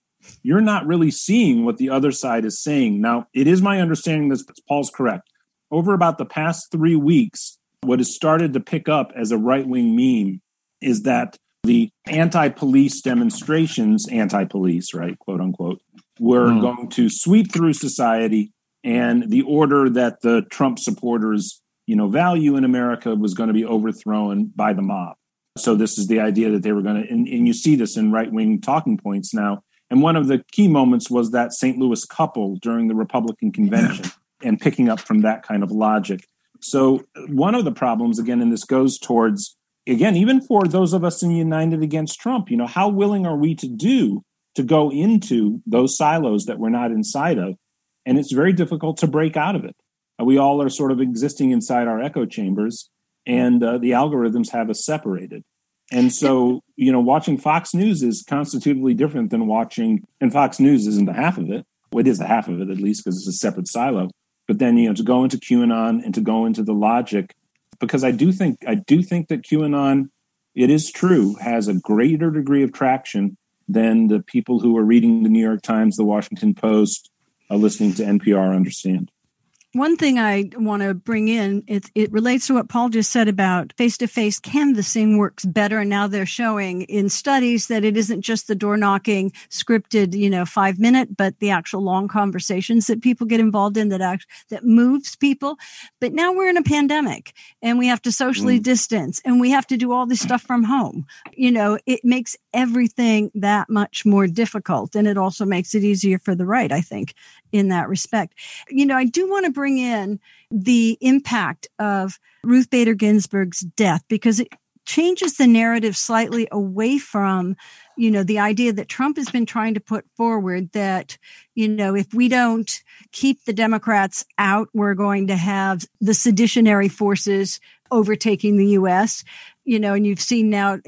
you're not really seeing what the other side is saying. Now, it is my understanding that Paul's correct. Over about the past 3 weeks, what has started to pick up as a right-wing meme is that the anti-police demonstrations, anti-police, right, quote unquote, were going to sweep through society, and the order that the Trump supporters, you know, value in America was going to be overthrown by the mob. So this is the idea that they were going to, and you see this in right-wing talking points now. And one of the key moments was that St. Louis couple during the Republican convention and picking up from that kind of logic. So one of the problems, again, and this goes towards, again, even for those of us in United Against Trump, you know, how willing are we to go into those silos that we're not inside of? And it's very difficult to break out of it. We all are sort of existing inside our echo chambers, and the algorithms have us separated. And so, you know, watching Fox News is constitutively different than watching, and Fox News isn't the half of it. Well, it is the half of it, at least, because it's a separate silo. But then, you know, to go into QAnon and to go into the logic, because I do think that QAnon, it is true, has a greater degree of traction than the people who are reading the New York Times, the Washington Post, listening to NPR understand. One thing I want to bring in, it relates to what Paul just said about face-to-face canvassing works better. And now they're showing in studies that it isn't just the door-knocking, scripted, 5-minute, but the actual long conversations that people get involved in that moves people. But now we're in a pandemic, and we have to socially distance, and we have to do all this stuff from home. You know, it makes everything that much more difficult, and it also makes it easier for the right, I think, in that respect. You know, I do want to bring in the impact of Ruth Bader Ginsburg's death, because it changes the narrative slightly away from, you know, the idea that Trump has been trying to put forward that, you know, if we don't keep the Democrats out, we're going to have the seditionary forces overtaking the U.S., you know, and you've seen now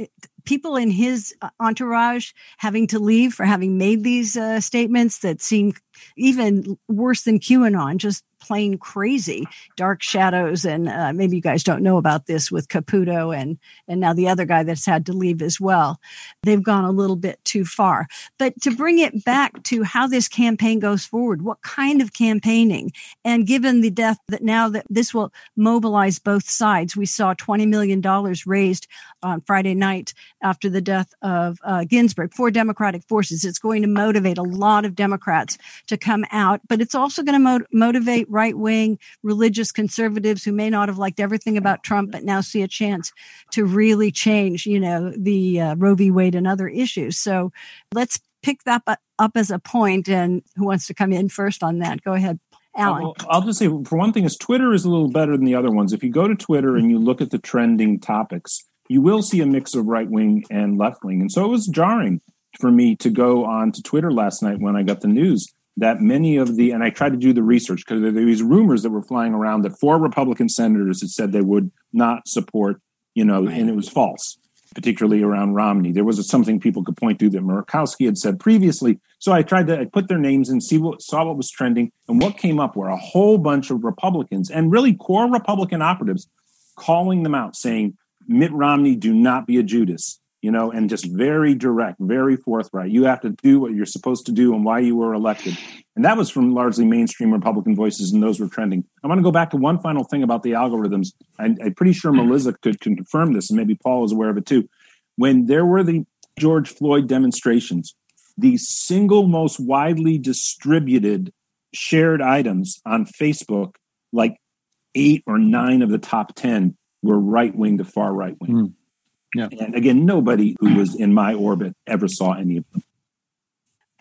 people in his entourage having to leave for having made these statements that seem even worse than QAnon, just plain crazy, dark shadows. And maybe you guys don't know about this with Caputo and now the other guy that's had to leave as well. They've gone a little bit too far. But to bring it back to how this campaign goes forward, what kind of campaigning? And given the death that now that this will mobilize both sides, we saw $20 million raised on Friday night after the death of Ginsburg for Democratic forces. It's going to motivate a lot of Democrats to come out, but it's also going to motivate right-wing religious conservatives who may not have liked everything about Trump, but now see a chance to really change, you know, the Roe v. Wade and other issues. So let's pick that up as a point. And who wants to come in first on that? Go ahead, Alan. Well, I'll just say, for one thing, is Twitter is a little better than the other ones. If you go to Twitter and you look at the trending topics, you will see a mix of right-wing and left-wing. And so it was jarring for me to go on to Twitter last night when I got the news that many of the, and I tried to do the research because there were these rumors that were flying around that 4 Republican senators had said they would not support, you know, right. And it was false, particularly around Romney. There was something people could point to that Murkowski had said previously. So I tried to put their names and saw what was trending, and what came up were a whole bunch of Republicans and really core Republican operatives calling them out, saying, Mitt Romney, do not be a Judas. You know, and just very direct, very forthright. You have to do what you're supposed to do and why you were elected. And that was from largely mainstream Republican voices, and those were trending. I want to go back to one final thing about the algorithms. I'm pretty sure Melissa could confirm this, and maybe Paul is aware of it too. When there were the George Floyd demonstrations, the single most widely distributed shared items on Facebook, like 8 or 9 of the top 10, were right-wing to far right-wing. Mm. Yeah. And again, nobody who was in my orbit ever saw any of them.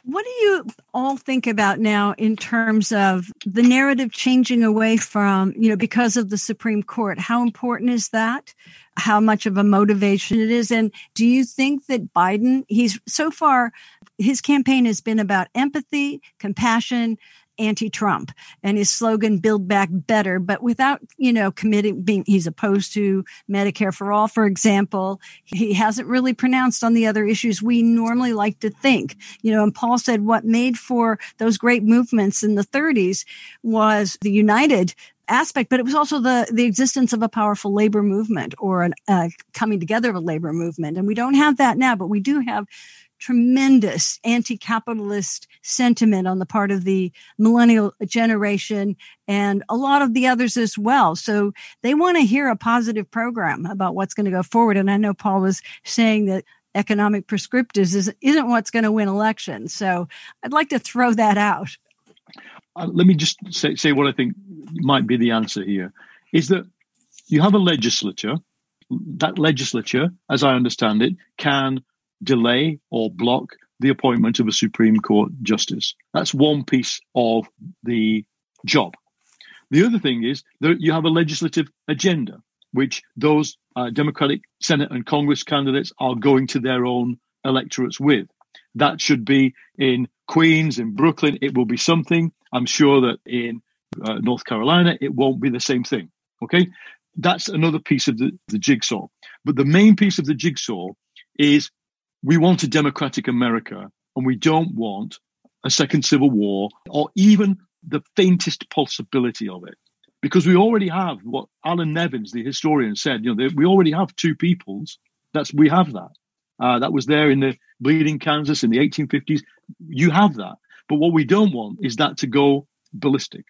What do you all think about now in terms of the narrative changing away from, you know, because of the Supreme Court? How important is that? How much of a motivation it is? And do you think that Biden, his campaign has been about empathy, compassion, anti-Trump, and his slogan, build back better, but without, you know, he's opposed to Medicare for all, for example. He hasn't really pronounced on the other issues we normally like to think, you know, and Paul said what made for those great movements in the 30s was the united aspect, but it was also the existence of a powerful labor movement or a coming together of a labor movement. And we don't have that now, but we do have tremendous anti-capitalist sentiment on the part of the millennial generation and a lot of the others as well. So they want to hear a positive program about what's going to go forward. And I know Paul was saying that economic prescriptives isn't what's going to win elections. So I'd like to throw that out. Let me just say what I think might be the answer here, is that you have a legislature. That legislature, as I understand it, can delay or block the appointment of a Supreme Court justice. That's one piece of the job. The other thing is that you have a legislative agenda, which those Democratic Senate and Congress candidates are going to their own electorates with. That should be in Queens, in Brooklyn, it will be something. I'm sure that in North Carolina, it won't be the same thing. Okay, that's another piece of the jigsaw. But the main piece of the jigsaw is we want a democratic America, and we don't want a second civil war or even the faintest possibility of it. Because we already have what Alan Nevins, the historian, said, you know, we already have two peoples. We have that. That was there in the Bleeding Kansas in the 1850s. You have that. But what we don't want is that to go ballistic.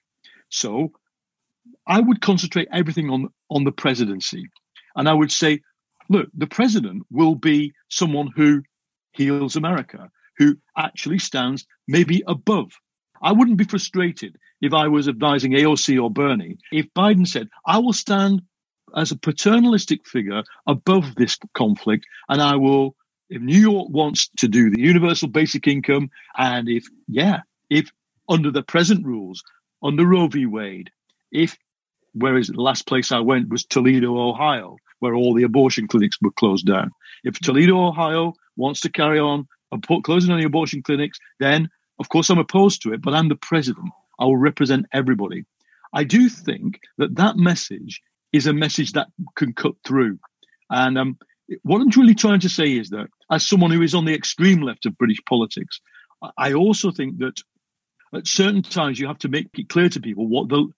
So I would concentrate everything on the presidency. And I would say, look, the president will be someone who heals America, who actually stands maybe above. I wouldn't be frustrated if I was advising AOC or Bernie if Biden said, I will stand as a paternalistic figure above this conflict, and I will, if New York wants to do the universal basic income, and if under the present rules, under Roe v. Wade, the last place I went was Toledo, Ohio, where all the abortion clinics were closed down. If Toledo, Ohio wants to carry on closing any abortion clinics, then, of course, I'm opposed to it, but I'm the president. I will represent everybody. I do think that message is a message that can cut through. And what I'm really trying to say is that as someone who is on the extreme left of British politics, I also think that at certain times, you have to make it clear to people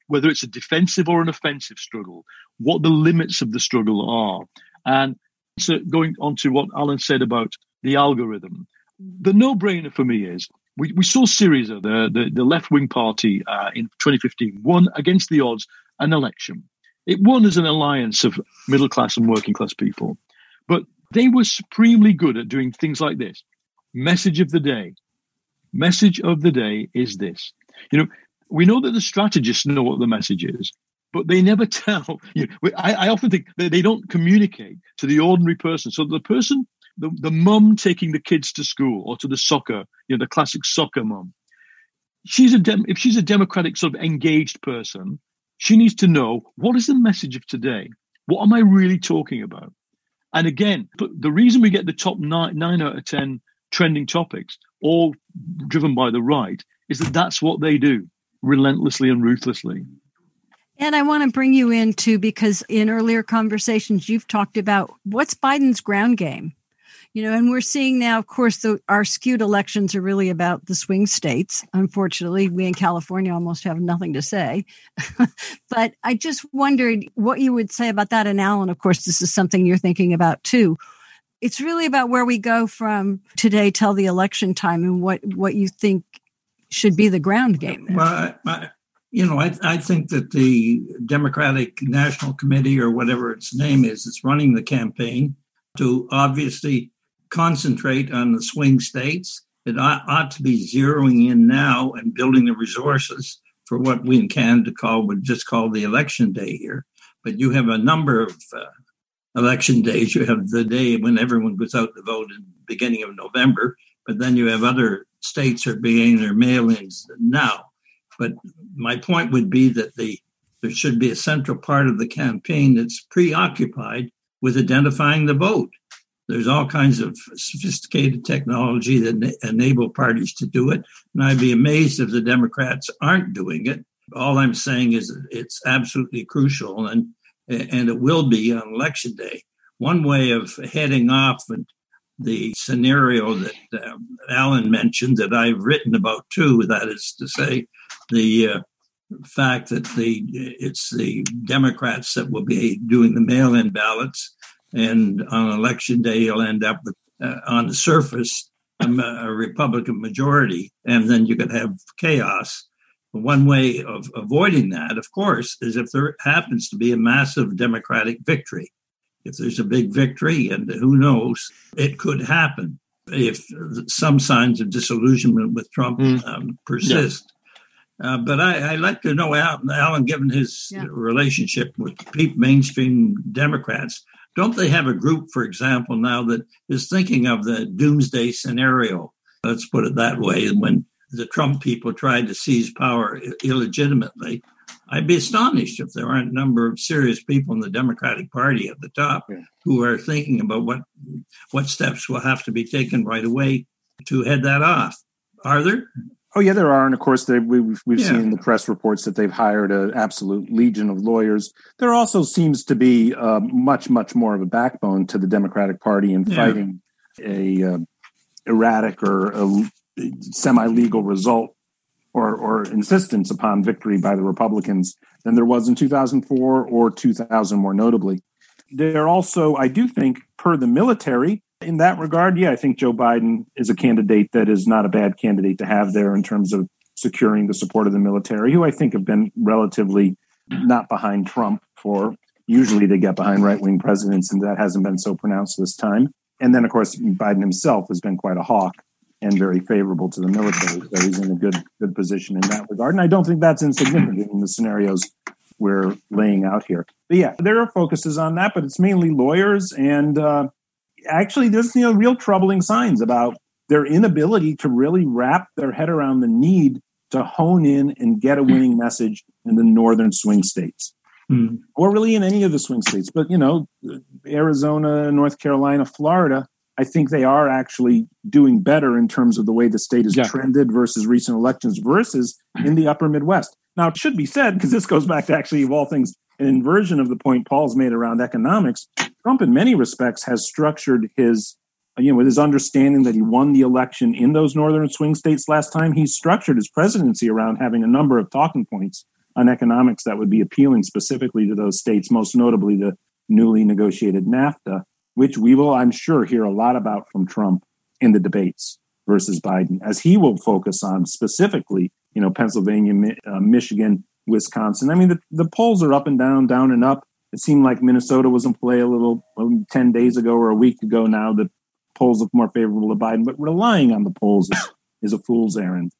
whether it's a defensive or an offensive struggle, what the limits of the struggle are. And so going on to what Alan said about the algorithm, the no-brainer for me is we saw Syriza, the left-wing party in 2015, won against the odds an election. It won as an alliance of middle-class and working-class people. But they were supremely good at doing things like this. Message of the day is this. You know, we know that the strategists know what the message is, but they never tell. You know, I often think that they don't communicate to the ordinary person. So the person, the mum taking the kids to school or to the soccer, you know, the classic soccer mum, if she's a democratic sort of engaged person, she needs to know, what is the message of today? What am I really talking about? And again, the reason we get the top 9 out of 10 trending topics, all driven by the right, is that's what they do, relentlessly and ruthlessly. And I want to bring you in, too, because in earlier conversations, you've talked about what's Biden's ground game. You know, and we're seeing now, of course, our skewed elections are really about the swing states. Unfortunately, we in California almost have nothing to say. But I just wondered what you would say about that. And Alan, of course, this is something you're thinking about, too. It's really about where we go from today till the election time and what you think should be the ground game there. Well, I think that the Democratic National Committee, or whatever its name is, that's running the campaign to obviously concentrate on the swing states. It ought to be zeroing in now and building the resources for what we in Canada would just call the election day here. But you have a number of election days. You have the day when everyone goes out to vote in the beginning of November, But then you have other states are beginning their mail-ins now. But my point would be that there should be a central part of the campaign that's preoccupied with identifying the vote. There's all kinds of sophisticated technology that enable parties to do it. And I'd be amazed if the Democrats aren't doing it. All I'm saying is that it's absolutely crucial, and it will be on Election Day. One way of heading off the scenario that Alan mentioned, that I've written about too, that is to say the fact that it's the Democrats that will be doing the mail-in ballots. And on Election Day, you'll end up with, on the surface, a Republican majority, and then you could have chaos. But one way of avoiding that, of course, is if there happens to be a massive Democratic victory. If there's a big victory, and who knows, it could happen if some signs of disillusionment with Trump persist. Yeah. But I'd like to know, Alan, given his relationship with mainstream Democrats, don't they have a group, for example, now that is thinking of the doomsday scenario? Let's put it that way. When the Trump people tried to seize power illegitimately, I'd be astonished if there aren't a number of serious people in the Democratic Party at the top who are thinking about what steps will have to be taken right away to head that off. Are there? Oh, yeah, there are. And, of course, we've seen in the press reports that they've hired an absolute legion of lawyers. There also seems to be much, much more of a backbone to the Democratic Party in fighting a erratic or a semi-legal result or insistence upon victory by the Republicans than there was in 2004 or 2000, more notably. They're also, I do think, per the military, in that regard, I think Joe Biden is a candidate that is not a bad candidate to have there in terms of securing the support of the military, who I think have been relatively not behind Trump for usually they get behind right-wing presidents, and that hasn't been so pronounced this time. And then, of course, Biden himself has been quite a hawk and very favorable to the military, so he's in a good position in that regard. And I don't think that's insignificant in the scenarios we're laying out here. But there are focuses on that, but it's mainly lawyers and... Actually, there's real troubling signs about their inability to really wrap their head around the need to hone in and get a winning message in the northern swing states, or really in any of the swing states. But, Arizona, North Carolina, Florida, I think they are actually doing better in terms of the way the state has trended versus recent elections versus in the upper Midwest. Now, it should be said, because this goes back to actually, of all things, an inversion of the point Paul's made around economics. Trump, in many respects, has structured his, with his understanding that he won the election in those northern swing states last time, he structured his presidency around having a number of talking points on economics that would be appealing specifically to those states, most notably the newly negotiated NAFTA, which we will, I'm sure, hear a lot about from Trump in the debates versus Biden, as he will focus on specifically, Pennsylvania, Michigan, Wisconsin. I mean, the polls are up and down, down and up. It seemed like Minnesota was in play a little 10 days ago or a week ago. Now the polls look more favorable to Biden, but relying on the polls is a fool's errand.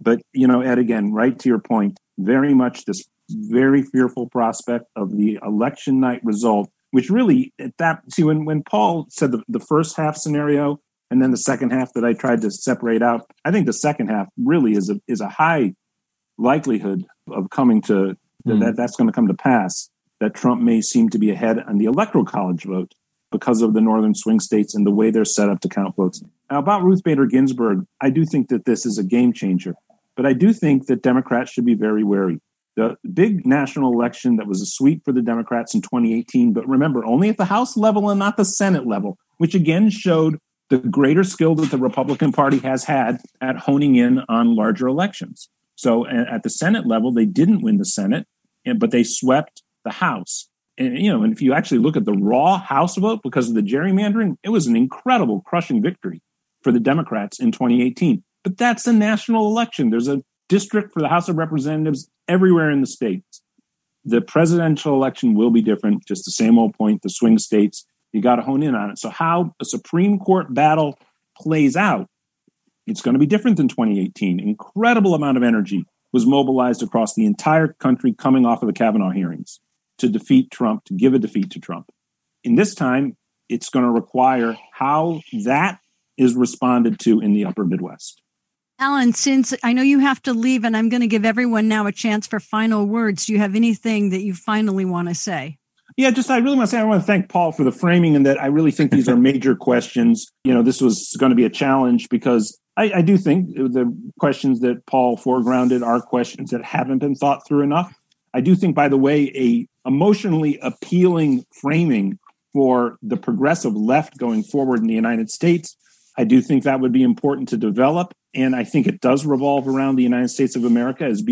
But, Ed, again, right to your point, very much this very fearful prospect of the election night result, which really when Paul said the first half scenario and then the second half that I tried to separate out, I think the second half really is a high likelihood of coming to that's going to come to pass. That Trump may seem to be ahead on the electoral college vote because of the northern swing states and the way they're set up to count votes. Now, about Ruth Bader Ginsburg, I do think that this is a game changer, but I do think that Democrats should be very wary. The big national election that was a sweep for the Democrats in 2018, but remember, only at the House level and not the Senate level, which again showed the greater skill that the Republican Party has had at honing in on larger elections. So at the Senate level, they didn't win the Senate, but they swept the House. And, and if you actually look at the raw House vote because of the gerrymandering, it was an incredible crushing victory for the Democrats in 2018. But that's a national election. There's a district for the House of Representatives everywhere in the states. The presidential election will be different, just the same old point, the swing states. You got to hone in on it. So how a Supreme Court battle plays out, it's going to be different than 2018. Incredible amount of energy was mobilized across the entire country coming off of the Kavanaugh hearings to defeat Trump, to give a defeat to Trump. In this time, it's going to require how that is responded to in the upper Midwest. Alan, since I know you have to leave and I'm going to give everyone now a chance for final words, do you have anything that you finally want to say? Yeah, just I really want to say I want to thank Paul for the framing, and that I really think these are major questions. You know, this was going to be a challenge because I do think the questions that Paul foregrounded are questions that haven't been thought through enough. I do think, by the way, a emotionally appealing framing for the progressive left going forward in the United States, I do think that would be important to develop. And I think it does revolve around the United States of America as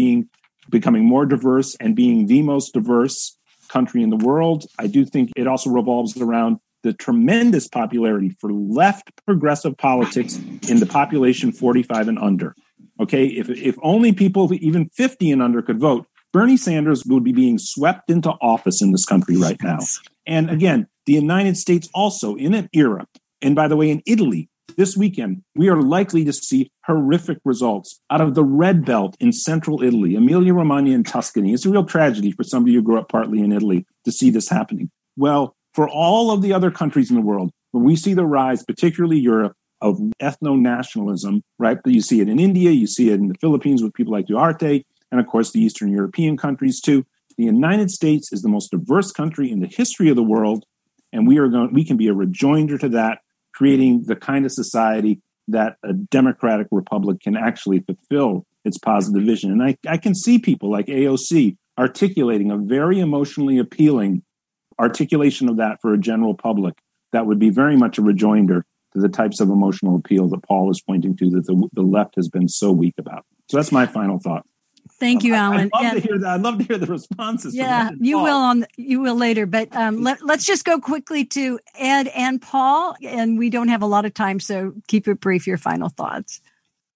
becoming more diverse and being the most diverse country in the world. I do think it also revolves around the tremendous popularity for left progressive politics in the population 45 and under. Okay, if only people even 50 and under could vote, Bernie Sanders would be being swept into office in this country right now. And again, the United States also in an era, and by the way, in Italy, this weekend, we are likely to see horrific results out of the red belt in central Italy, Emilia-Romagna and Tuscany. It's a real tragedy for somebody who grew up partly in Italy to see this happening. Well, for all of the other countries in the world, when we see the rise, particularly Europe, of ethno-nationalism, right? You see it in India, you see it in the Philippines with people like Duterte, and of course the Eastern European countries too. The United States is the most diverse country in the history of the world, and we can be a rejoinder to that, creating the kind of society that a democratic republic can actually fulfill its positive vision. And I can see people like AOC articulating a very emotionally appealing articulation of that for a general public that would be very much a rejoinder to the types of emotional appeal that Paul is pointing to that the left has been so weak about. So that's my final thought. Thank you, Alan. I'd love to hear the responses. Yeah, you will later. But let's just go quickly to Ed and Paul, and we don't have a lot of time, so keep it brief. Your final thoughts.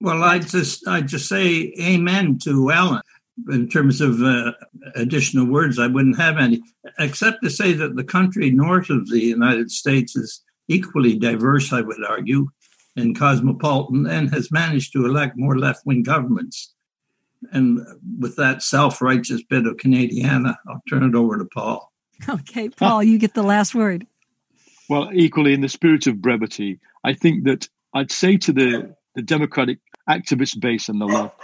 Well, I just say amen to Alan. In terms of additional words, I wouldn't have any, except to say that the country north of the United States is equally diverse, I would argue, and cosmopolitan, and has managed to elect more left-wing governments. And with that self-righteous bit of Canadiana, I'll turn it over to Paul. Okay, Paul, you get the last word. Well, equally, in the spirit of brevity, I think that I'd say to the Democratic activist base and the left,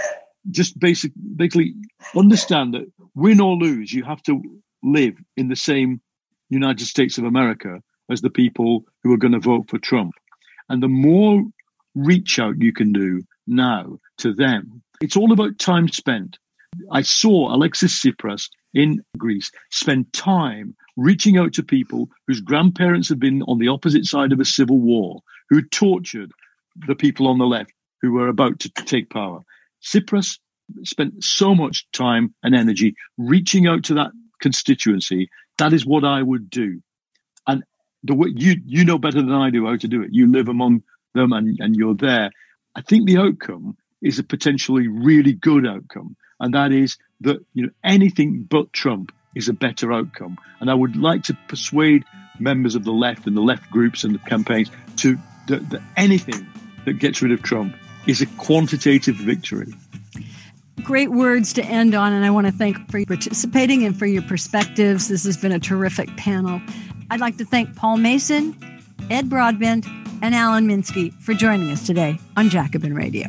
just basically understand that win or lose, you have to live in the same United States of America as the people who are going to vote for Trump. And the more reach out you can do now to them, it's all about time spent. I saw Alexis Tsipras in Greece spend time reaching out to people whose grandparents had been on the opposite side of a civil war, who tortured the people on the left who were about to take power. Tsipras spent so much time and energy reaching out to that constituency. That is what I would do. And the way you know better than I do how to do it. You live among them and you're there. I think the outcome is a potentially really good outcome. And that is that anything but Trump is a better outcome. And I would like to persuade members of the left and the left groups and the campaigns that anything that gets rid of Trump is a quantitative victory. Great words to end on. And I want to thank you for participating and for your perspectives. This has been a terrific panel. I'd like to thank Paul Mason, Ed Broadbent, and Alan Minsky for joining us today on Jacobin Radio.